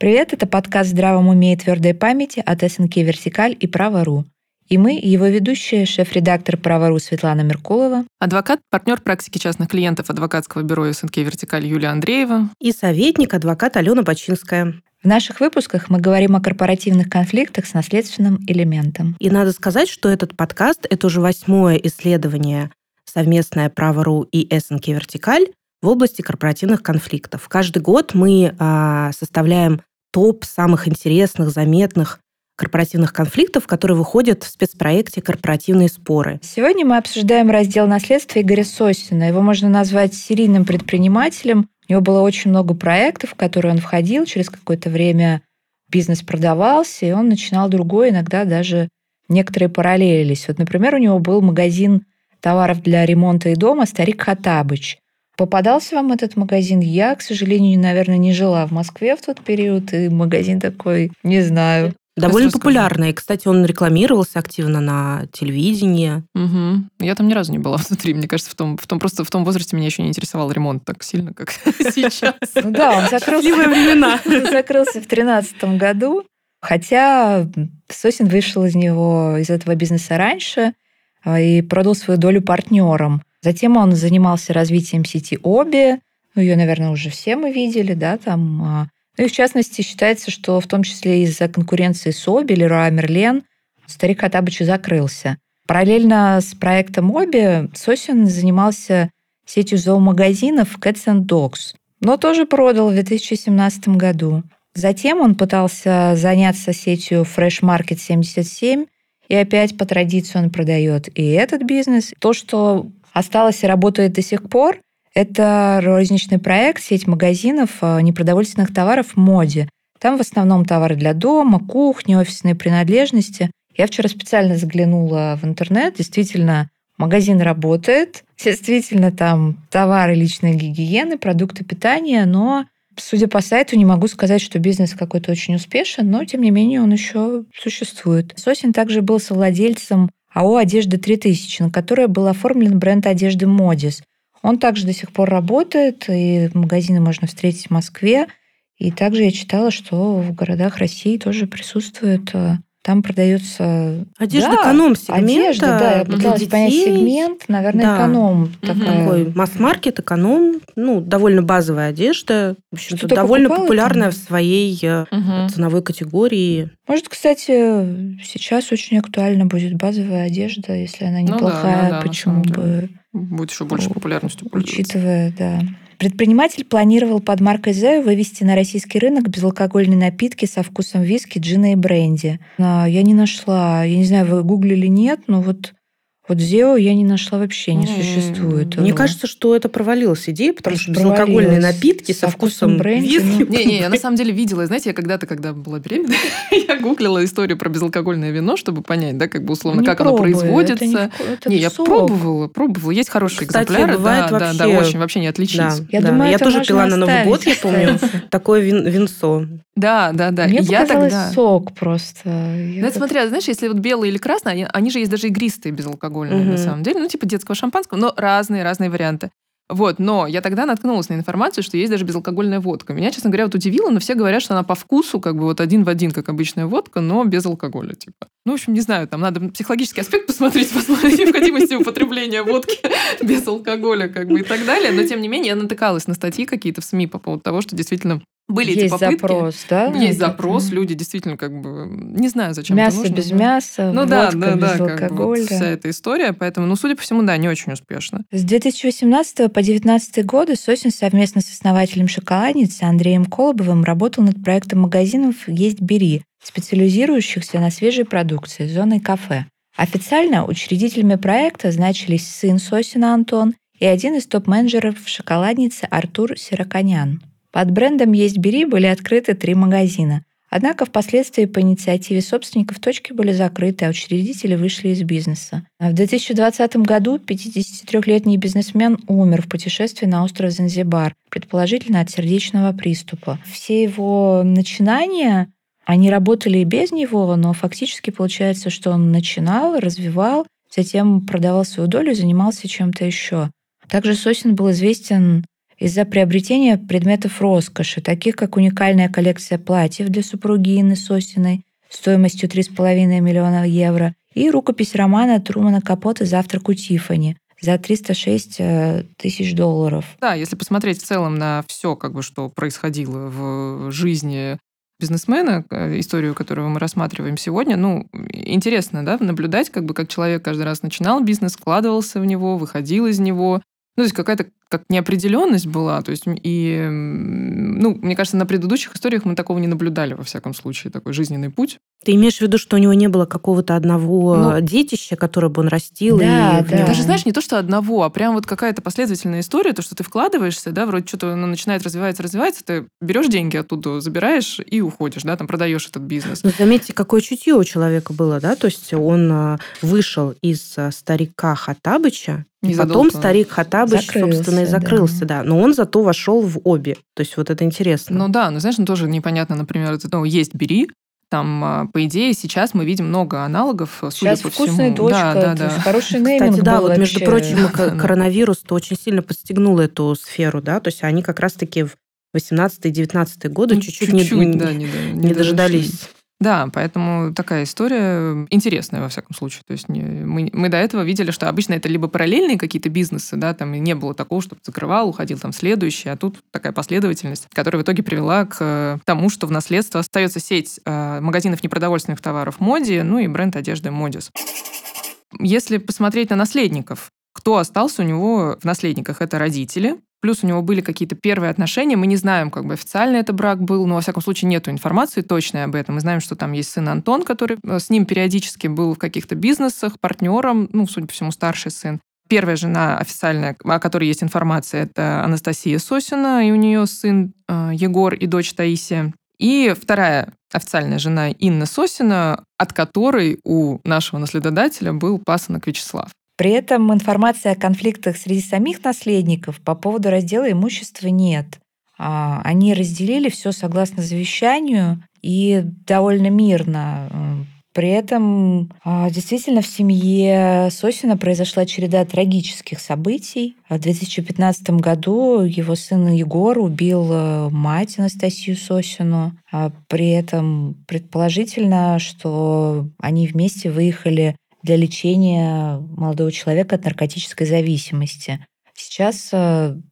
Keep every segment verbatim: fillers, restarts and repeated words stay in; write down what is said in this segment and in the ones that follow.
Привет, это подкаст «Здравом уме и твердой памяти» от СНК «Вертикаль» и «Право.ру». И мы, его ведущая, шеф-редактор «Право.ру» Светлана Меркулова, адвокат, партнер практики частных клиентов адвокатского бюро СНК «Вертикаль» Юлия Андреева и советник, адвокат Алена Бочинская. В наших выпусках мы говорим о корпоративных конфликтах с наследственным элементом. И надо сказать, что этот подкаст – это уже восьмое исследование совместное «Право.ру» и СНК «Вертикаль» в области корпоративных конфликтов. Каждый год мы а, составляем топ самых интересных, заметных корпоративных конфликтов, которые выходят в спецпроекте «Корпоративные споры». Сегодня мы обсуждаем раздел наследства Игоря Сосина. Его можно назвать серийным предпринимателем. У него было очень много проектов, в которые он входил. Через какое-то время бизнес продавался, и он начинал другой. Иногда даже некоторые параллелились. Вот, например, у него был магазин товаров для ремонта и дома «Старик Хоттабыч». Попадался вам этот магазин? Я, к сожалению, наверное, не жила в Москве в тот период, и магазин такой, не знаю. Довольно популярный. Кстати, он рекламировался активно на телевидении. Угу. Я там ни разу не была внутри. Мне кажется, в том, в том, просто в том возрасте меня еще не интересовал ремонт так сильно, как сейчас. Ну да, он закрылся. Счастливые времена. Закрылся в тринадцатом году. Хотя Сосин вышел из него, из этого бизнеса раньше и продал свою долю партнерам. Затем он занимался развитием сети Оби. Ну, ее, наверное, уже все мы видели, да, там. Ну и, в частности, считается, что в том числе из-за конкуренции с Оби, Леруа Мерлен, Старик Хоттабыч закрылся. Параллельно с проектом Оби Сосин занимался сетью зоомагазинов Cats and Dogs, но тоже продал в две тысячи семнадцатом году. Затем он пытался заняться сетью Fresh Market семьдесят семь, и опять по традиции он продает и этот бизнес. То, что осталось и работает до сих пор, это розничный проект, сеть магазинов непродовольственных товаров «Моди». Там в основном товары для дома, кухни, офисные принадлежности. Я вчера специально заглянула в интернет. Действительно, магазин работает. Действительно, там товары личной гигиены, продукты питания. Но, судя по сайту, не могу сказать, что бизнес какой-то очень успешен, но, тем не менее, он еще существует. Сосин также был совладельцем АО «Одежда три тысячи», на которой был оформлен бренд одежды «Modis». Он также до сих пор работает, и магазины можно встретить в Москве. И также я читала, что в городах России тоже присутствует. Там продается... Одежда да, эконом-сегмента. Одежда, да. Я пыталась понять сегмент. Наверное, да. эконом. Такая. Такой масс-маркет, эконом. Ну, довольно базовая одежда. В общем-то, довольно популярная там? В своей угу. ценовой категории. Может, кстати, сейчас очень актуально будет базовая одежда, если она неплохая. Ну, да, да, почему да. бы... Будет еще больше популярностью пользоваться. Учитывая, да. Предприниматель планировал под маркой Zoe вывести на российский рынок безалкогольные напитки со вкусом виски, джина и бренди. Я не нашла, я не знаю, вы гуглили или нет, но вот, вот Zoe я не нашла вообще, не mm-hmm. существует. Мне его. Кажется, что это провалилась идея, потому что безалкогольные напитки со, со вкусом, вкусом бренди. Виски. Ну. Не, не, я на самом деле видела, знаете, я когда-то, когда была беременна, я гуглила историю про безалкогольное вино, чтобы понять, да, как бы условно, не как пробую, оно производится. Это не, это не я пробовала, пробовала. Есть хорошие кстати, экземпляры, да, вообще... да, да, очень вообще не отличить. Да. Я, да. думаю, я тоже пила на Новый год, я помню, такое винцо. Да, да, да. Мне я показалось тогда... сок просто. Я да, так... смотря, знаешь, если вот белые или красные, они, они же есть даже игристые безалкогольные, угу. на самом деле, ну, типа детского шампанского, но разные-разные варианты. Вот, но я тогда наткнулась на информацию, что есть даже безалкогольная водка. Меня, честно говоря, вот удивило, но все говорят, что она по вкусу как бы вот один в один, как обычная водка, но без алкоголя, типа. Ну, в общем, не знаю, там надо психологический аспект посмотреть, посмотреть необходимости употребления водки без алкоголя, как бы, и так далее. Но, тем не менее, я натыкалась на статьи какие-то в СМИ по поводу того, что действительно были есть эти попытки. Запрос, да? Есть запрос, люди действительно как бы... Не знаю, зачем это нужно. Мясо без мяса, ну, водка да, да, без да, алкоголя. Как бы вот вся эта история. Поэтому, ну, судя по всему, да, не очень успешно. С две тысячи восемнадцатого по две тысячи девятнадцатый годы Сосин совместно с основателем «Шоколадницы» Андреем Колобовым работал над проектом магазинов «Есть бери», специализирующихся на свежей продукции, зоной кафе. Официально учредителями проекта значились сын Сосина Антон и один из топ-менеджеров «Шоколадницы» Артур Сироконян. Под брендом «Есть бери» были открыты три магазина. Однако впоследствии по инициативе собственников точки были закрыты, а учредители вышли из бизнеса. В две тысячи двадцатом году пятидесятитрёхлетний бизнесмен умер в путешествии на остров Занзибар, предположительно от сердечного приступа. Все его начинания, они работали и без него, но фактически получается, что он начинал, развивал, затем продавал свою долю и занимался чем-то еще. Также Сосин был известен из-за приобретения предметов роскоши, таких как уникальная коллекция платьев для супруги Инны Сосиной стоимостью три с половиной миллиона евро и рукопись романа Трумана Капота «Завтрак у Тиффани» за триста шесть тысяч долларов. Да, если посмотреть в целом на все, как бы, что происходило в жизни бизнесмена, историю которого мы рассматриваем сегодня, ну, интересно, да, наблюдать, как бы, как человек каждый раз начинал бизнес, вкладывался в него, выходил из него. Ну, то есть какая-то как неопределенность была. То есть, и, ну, мне кажется, на предыдущих историях мы такого не наблюдали, во всяком случае, такой жизненный путь. Ты имеешь в виду, что у него не было какого-то одного ну, детища, которое бы он растил? Да, и... да. Даже, знаешь, не то, что одного, а прям вот какая-то последовательная история, то, что ты вкладываешься, да, вроде что-то оно начинает развиваться, развивается, ты берешь деньги оттуда, забираешь и уходишь, да, там продаешь этот бизнес. Но заметьте, какое чутье у человека было, да, то есть он вышел из старика Хоттабыча, и потом старик Хоттабыч, закрылся, собственно, и закрылся, да. да. Но он зато вошел в Оби. То есть вот это интересно. Ну да, но знаешь, ну, тоже непонятно, например, это, ну, «Есть бери». Там, по идее, сейчас мы видим много аналогов, судя сейчас по всему. Сейчас «Вкусная дочка», да, да, да. хороший нейминг. Кстати, да, вот, между прочим, коронавирус-то очень сильно подстегнул эту сферу, да, то есть они как раз-таки в восемнадцатые-девятнадцатые годы ну, чуть-чуть, чуть-чуть не, да, не, не, не дождались. Да, поэтому такая история интересная, во всяком случае. То есть не, мы, мы до этого видели, что обычно это либо параллельные какие-то бизнесы, да, там и не было такого, чтобы закрывал, уходил там следующий, а тут такая последовательность, которая в итоге привела к тому, что в наследство остается сеть э, магазинов непродовольственных товаров Моди, ну и бренд одежды Modis. Если посмотреть на наследников, кто остался у него в наследниках? Это родители. Плюс у него были какие-то первые отношения. Мы не знаем, как бы официально это брак был, но, во всяком случае, нет информации точной об этом. Мы знаем, что там есть сын Антон, который с ним периодически был в каких-то бизнесах, партнером, ну, судя по всему, старший сын. Первая жена официальная, о которой есть информация, это Анастасия Сосина, и у нее сын э, Егор и дочь Таисия. И вторая официальная жена Инна Сосина, от которой у нашего наследодателя был пасынок Вячеслав. При этом информации о конфликтах среди самих наследников по поводу раздела имущества нет. Они разделили все согласно завещанию и довольно мирно. При этом действительно в семье Сосина произошла череда трагических событий. В две тысячи пятнадцатом году его сын Егор убил мать Анастасию Сосину. При этом предположительно, что они вместе выехали для лечения молодого человека от наркотической зависимости. Сейчас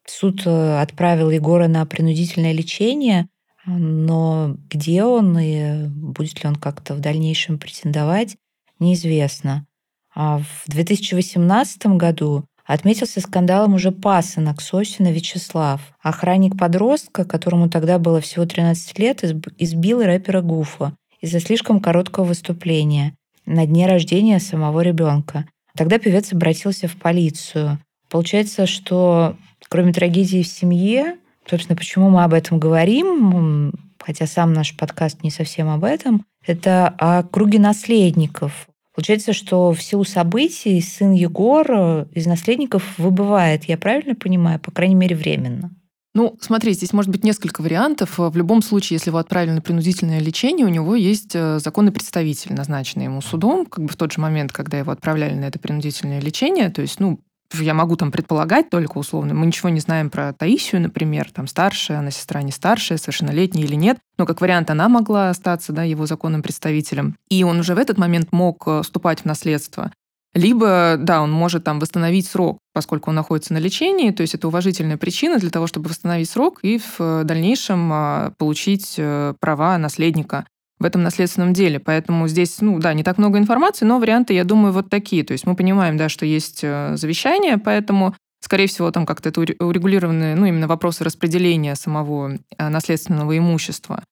суд отправил Егора на принудительное лечение, но где он и будет ли он как-то в дальнейшем претендовать, неизвестно. А в две тысячи восемнадцатом году отметился скандалом уже пасынок Сосина Вячеслав. Охранник подростка, которому тогда было всего тринадцать лет, избил рэпера Гуфа из-за слишком короткого выступления на дне рождения самого ребенка. Тогда певец обратился в полицию. Получается, что кроме трагедии в семье, собственно, почему мы об этом говорим, хотя сам наш подкаст не совсем об этом, это о круге наследников. Получается, что в силу событий сын Егор из наследников выбывает, я правильно понимаю, по крайней мере, временно. Ну, смотри, здесь может быть несколько вариантов. В любом случае, если его отправили на принудительное лечение, у него есть законный представитель, назначенный ему судом, как бы в тот же момент, когда его отправляли на это принудительное лечение. То есть, ну, я могу там предполагать только условно. Мы ничего не знаем про Таисию, например, там старшая, она сестра не старшая, совершеннолетняя или нет. Но как вариант она могла остаться, да, его законным представителем. И он уже в этот момент мог вступать в наследство. Либо, да, он может там восстановить срок, поскольку он находится на лечении, то есть это уважительная причина для того, чтобы восстановить срок и в дальнейшем получить права наследника в этом наследственном деле. Поэтому здесь, ну да, не так много информации, но варианты, я думаю, вот такие. То есть мы понимаем, да, что есть завещание, поэтому, скорее всего, там как-то это урегулированы, ну, именно вопросы распределения самого наследственного имущества.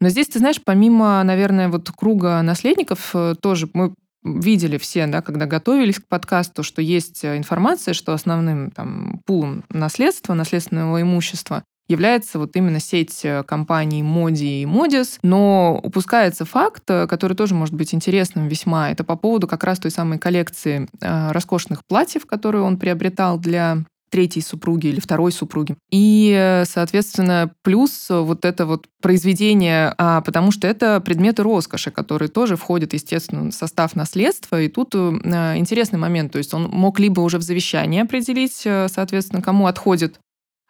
Но здесь, ты знаешь, помимо, наверное, вот круга наследников, тоже мы видели все, да, когда готовились к подкасту, что есть информация, что основным там пулом наследства, наследственного имущества является вот именно сеть компаний Моди и Modis, но упускается факт, который тоже может быть интересным весьма, это по поводу как раз той самой коллекции роскошных платьев, которую он приобретал для третьей супруги или второй супруги. И, соответственно, плюс вот это вот произведение, потому что это предметы роскоши, которые тоже входят, естественно, в состав наследства. И тут интересный момент. То есть он мог либо уже в завещании определить, соответственно, кому отходит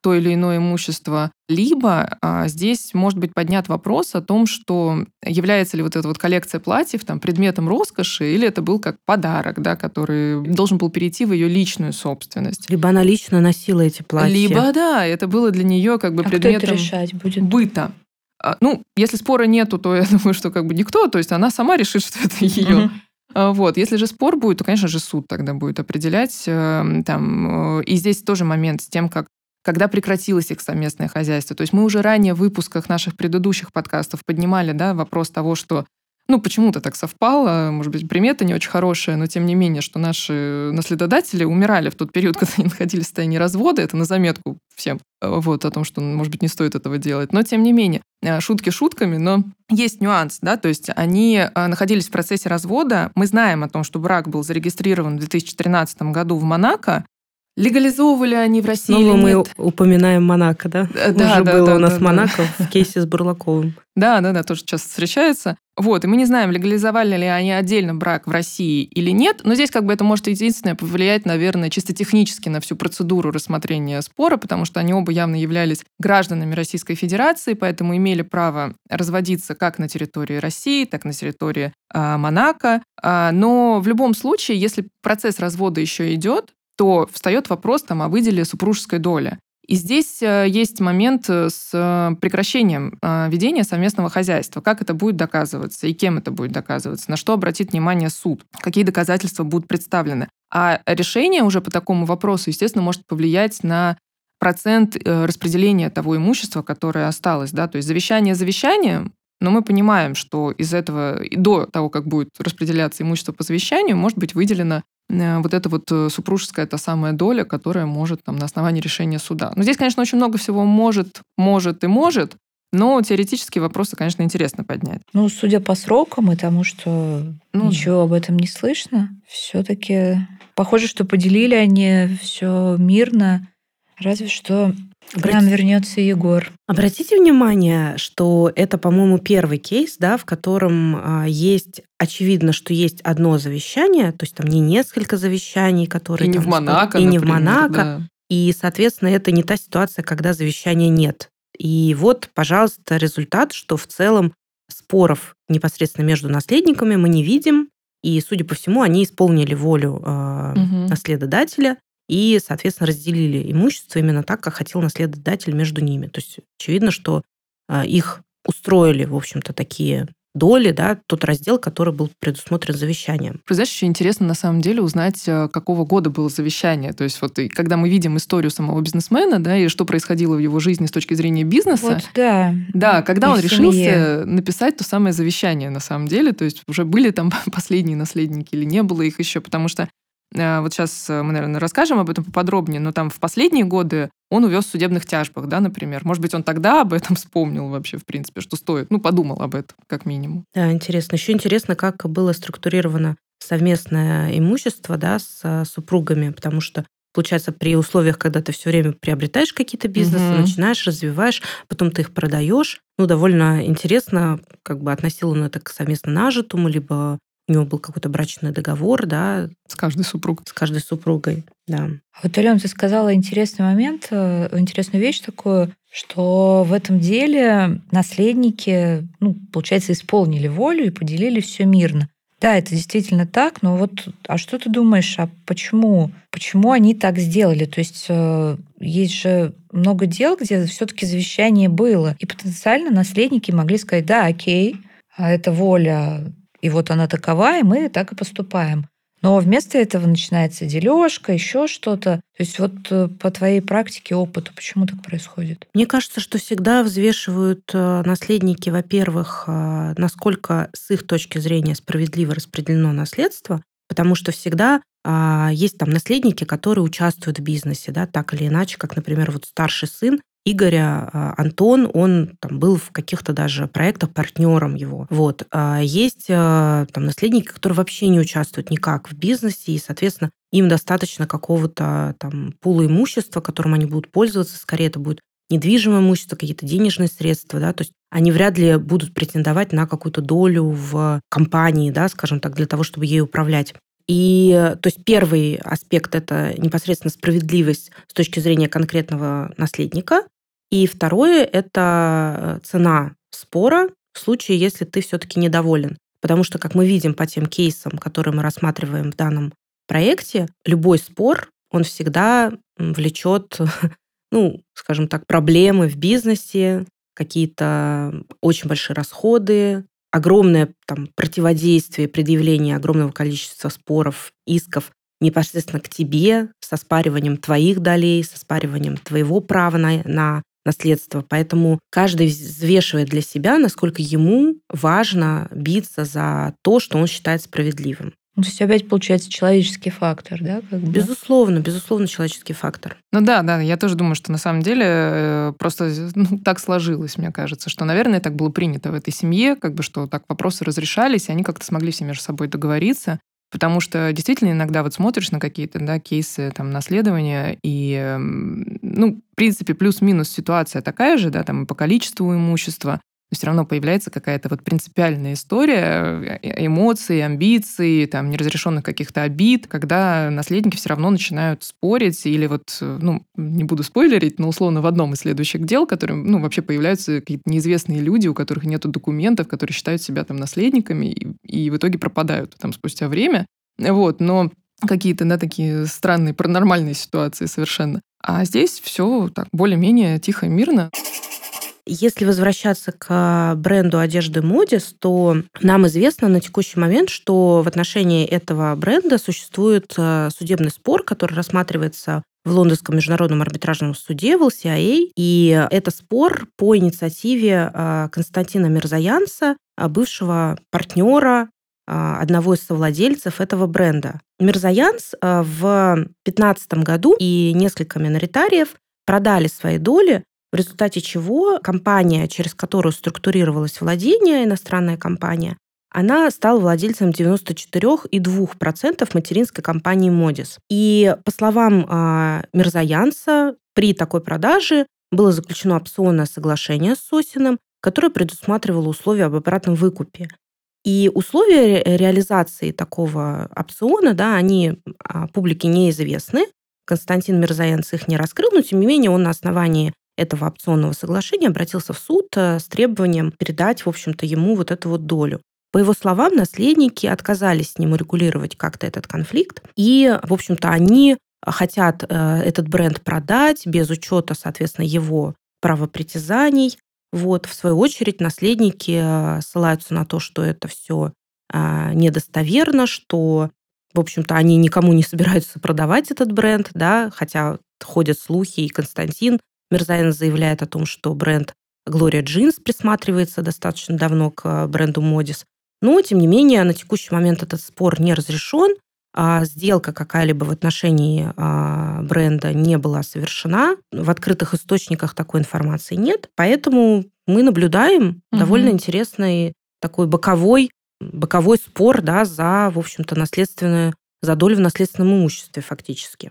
то или иное имущество, либо а, здесь может быть поднят вопрос о том, что является ли вот эта вот коллекция платьев там, предметом роскоши, или это был как подарок, да, который должен был перейти в ее личную собственность. Либо она лично носила эти платья. Либо, да, это было для нее как бы а предметом быта. А, ну, если спора нету, то я думаю, что как бы никто, то есть она сама решит, что это ее... Угу. Вот. Если же спор будет, то, конечно же, суд тогда будет определять. Там. И здесь тоже момент с тем, как, когда прекратилось их совместное хозяйство. То есть мы уже ранее в выпусках наших предыдущих подкастов поднимали, да, вопрос того, что ну, почему-то так совпало, может быть, примета не очень хорошая, но тем не менее, что наши наследодатели умирали в тот период, когда они находились в состоянии развода. Это на заметку всем вот, о том, что, может быть, не стоит этого делать. Но тем не менее, шутки шутками, но есть нюанс, да, то есть они находились в процессе развода. Мы знаем о том, что брак был зарегистрирован в две тысячи тринадцатом году в Монако. Легализовывали они в России или нет? Мы упоминаем Монако, да? Да, да. Уже было у нас Монако в кейсе с Бурлаковым. Да, да, да, тоже часто встречается. Вот, и мы не знаем, легализовали ли они отдельно брак в России или нет, но здесь как бы это может единственное повлиять, наверное, чисто технически на всю процедуру рассмотрения спора, потому что они оба явно являлись гражданами Российской Федерации, поэтому имели право разводиться как на территории России, так и на территории э, Монако. А, но в любом случае, если процесс развода еще идет, то встает вопрос там, о выделе супружеской доли. И здесь есть момент с прекращением ведения совместного хозяйства. Как это будет доказываться и кем это будет доказываться, на что обратит внимание суд, какие доказательства будут представлены. А решение уже по такому вопросу, естественно, может повлиять на процент распределения того имущества, которое осталось. Да? То есть завещание завещанием, но мы понимаем, что из этого и до того, как будет распределяться имущество по завещанию, может быть выделено вот эта вот супружеская та самая доля, которая может там, на основании решения суда. Но здесь, конечно, очень много всего может, может и может, но теоретические вопросы, конечно, интересно поднять. Ну, судя по срокам и тому, что ну, ничего об этом не слышно, все-таки похоже, что поделили они все мирно, разве что... К нам вернется Егор. Обратите внимание, что это, по-моему, первый кейс, да, в котором есть, очевидно, что есть одно завещание, то есть там не несколько завещаний, которые... И не там, в Монако, И например, не в Монако. Да. И, соответственно, это не та ситуация, когда завещания нет. И вот, пожалуйста, результат, что в целом споров непосредственно между наследниками мы не видим, и, судя по всему, они исполнили волю э, угу. наследодателя, и, соответственно, разделили имущество именно так, как хотел наследодатель между ними. То есть очевидно, что их устроили, в общем-то, такие доли, да, тот раздел, который был предусмотрен завещанием. Знаешь, еще интересно на самом деле узнать, какого года было завещание. То есть вот когда мы видим историю самого бизнесмена, да, и что происходило в его жизни с точки зрения бизнеса. Вот, да. Да, когда и он решился написать то самое завещание на самом деле. То есть уже были там последние наследники или не было их еще, потому что вот сейчас мы, наверное, расскажем об этом поподробнее, но там в последние годы он увез в судебных тяжбах, да, например. Может быть, он тогда об этом вспомнил вообще, в принципе, что стоит. Ну, подумал об этом, как минимум. Да, интересно. Еще интересно, как было структурировано совместное имущество, да, с супругами, потому что, получается, при условиях, когда ты все время приобретаешь какие-то бизнесы, угу. начинаешь, развиваешь, потом ты их продаешь. Ну, довольно интересно, как бы относил он это к совместно нажитому, либо... У него был какой-то брачный договор, да? С каждой супругой. С каждой супругой, да. Вот, Алёна, ты сказала интересный момент, интересную вещь такую, что в этом деле наследники, ну, получается, исполнили волю и поделили все мирно. Да, это действительно так, но вот, а что ты думаешь, а почему, почему они так сделали? То есть есть же много дел, где все-таки завещание было, и потенциально наследники могли сказать, да, окей, а это воля... И вот она такова, и мы так и поступаем. Но вместо этого начинается дележка, еще что-то. То есть вот по твоей практике, опыту, почему так происходит? Мне кажется, что всегда взвешивают наследники, во-первых, насколько с их точки зрения справедливо распределено наследство, потому что всегда есть там наследники, которые участвуют в бизнесе, да, так или иначе, как, например, вот старший сын Игоря, Антон, он там, был в каких-то даже проектах партнером его. Вот. Есть там, наследники, которые вообще не участвуют никак в бизнесе, и, соответственно, им достаточно какого-то там, пула имущества, которым они будут пользоваться. Скорее, это будет недвижимое имущество, какие-то денежные средства. Да? То есть они вряд ли будут претендовать на какую-то долю в компании, да, скажем так, для того, чтобы ей управлять. И, то есть, первый аспект – это непосредственно справедливость с точки зрения конкретного наследника. И второе – это цена спора в случае, если ты все-таки недоволен. Потому что, как мы видим по тем кейсам, которые мы рассматриваем в данном проекте, любой спор, он всегда влечет, ну, скажем так, проблемы в бизнесе, какие-то очень большие расходы, огромное там, противодействие, предъявление огромного количества споров, исков непосредственно к тебе, со спариванием твоих долей, со спариванием твоего права на, на наследство. Поэтому каждый взвешивает для себя, насколько ему важно биться за то, что он считает справедливым. То есть опять получается человеческий фактор, да? Как бы? Безусловно, безусловно, человеческий фактор. Ну да, да, я тоже думаю, что на самом деле просто ну, так сложилось, мне кажется, что, наверное, так было принято в этой семье, как бы, что так вопросы разрешались, и они как-то смогли все между собой договориться, потому что действительно иногда вот смотришь на какие-то да, кейсы там, наследования, и, ну, в принципе, плюс-минус ситуация такая же, да, там по количеству имущества, все равно появляется какая-то вот принципиальная история эмоций, амбиций, там, неразрешенных каких-то обид, когда наследники все равно начинают спорить или вот, ну, не буду спойлерить, но условно в одном из следующих дел, которые, ну, вообще появляются какие-то неизвестные люди, у которых нет документов, которые считают себя там наследниками и, и в итоге пропадают там спустя время. Вот, но какие-то, да, такие странные, паранормальные ситуации совершенно. А здесь все так более-менее тихо и мирно. Если возвращаться к бренду одежды Modis, то нам известно на текущий момент, что в отношении этого бренда существует судебный спор, который рассматривается в Лондонском международном арбитражном суде, в эл си ай эй. И это спор по инициативе Константина Мирзоянца, бывшего партнера одного из совладельцев этого бренда. Мирзоянц в две тысячи пятнадцатом году и несколько миноритариев продали свои доли, в результате чего компания, через которую структурировалось владение, иностранная компания, она стала владельцем девяносто четыре целых две десятых процента материнской компании Modis. И по словам э, Мирзоянца, при такой продаже было заключено опционное соглашение с Сосиным, которое предусматривало условия об обратном выкупе. И условия ре- реализации такого опциона, да, они э, публике неизвестны. Константин Мирзоянц их не раскрыл, но тем не менее он на основании этого опционного соглашения обратился в суд с требованием передать, в общем-то, ему вот эту вот долю. По его словам, наследники отказались с ним урегулировать как-то этот конфликт, и, в общем-то, они хотят этот бренд продать без учета, соответственно, его правопритязаний. Вот. В свою очередь, наследники ссылаются на то, что это все недостоверно, что, в общем-то, они никому не собираются продавать этот бренд, да, хотя ходят слухи, и Константин Мирзоянц заявляет о том, что бренд Gloria Jeans присматривается достаточно давно к бренду Modis. Но, тем не менее, на текущий момент этот спор не разрешен. А сделка какая-либо в отношении а, бренда не была совершена. В открытых источниках такой информации нет. Поэтому мы наблюдаем угу. довольно интересный такой боковой, боковой спор, да, за, в общем-то, наследственную, за долю в наследственном имуществе фактически.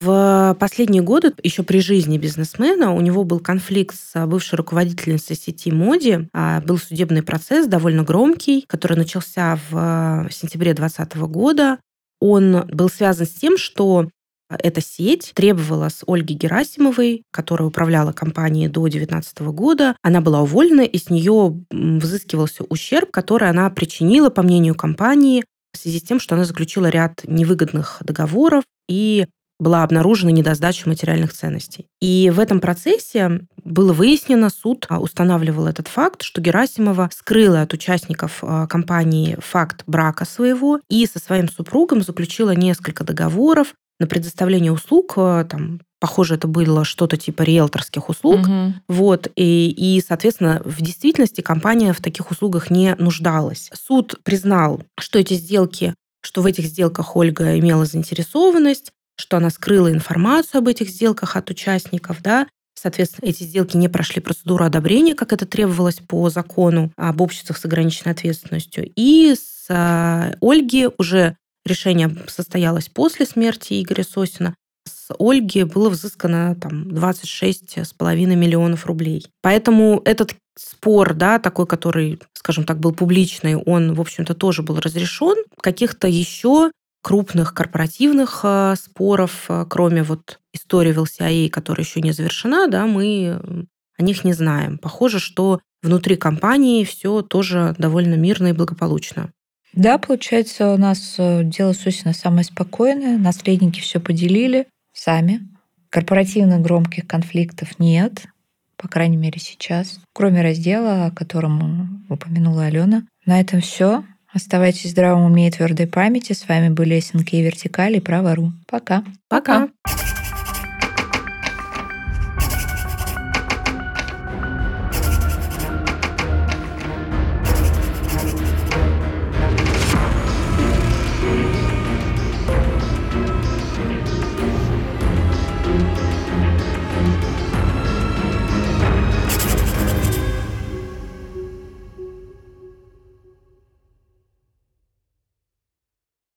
В последние годы, еще при жизни бизнесмена, у него был конфликт с бывшей руководительницей сети Моди. Был судебный процесс, довольно громкий, который начался в сентябре двадцатого года. Он был связан с тем, что эта сеть требовала с Ольги Герасимовой, которая управляла компанией до две тысячи девятнадцатого года. Она была уволена, и с нее взыскивался ущерб, который она причинила, по мнению компании, в связи с тем, что она заключила ряд невыгодных договоров и была обнаружена недосдача материальных ценностей. И в этом процессе было выяснено, суд устанавливал этот факт, что Герасимова скрыла от участников компании факт брака своего и со своим супругом заключила несколько договоров на предоставление услуг, там, похоже, это было что-то типа риэлторских услуг. Угу. Вот, и, и, соответственно, в действительности компания в таких услугах не нуждалась. Суд признал, что эти сделки, что в этих сделках Ольга имела заинтересованность, что она скрыла информацию об этих сделках от участников, да, соответственно, эти сделки не прошли процедуру одобрения, как это требовалось по закону об обществах с ограниченной ответственностью. И с э, Ольги уже решение состоялось после смерти Игоря Сосина. С Ольги было взыскано там двадцать шесть целых пять десятых миллионов рублей. Поэтому этот спор, да, такой, который, скажем так, был публичный, он, в общем-то, тоже был разрешен. Каких-то еще крупных корпоративных споров, кроме вот истории в эл си ай эй, которая еще не завершена, да, мы о них не знаем. Похоже, что внутри компании все тоже довольно мирно и благополучно. Да, получается, у нас дело Сосина самое спокойное, наследники все поделили сами. Корпоративно громких конфликтов нет, по крайней мере сейчас, кроме раздела, о котором упомянула Алена. На этом все. Оставайтесь в здравом уме и твердой памяти. С вами были СНК Вертикаль и Право.ру. Пока. Пока.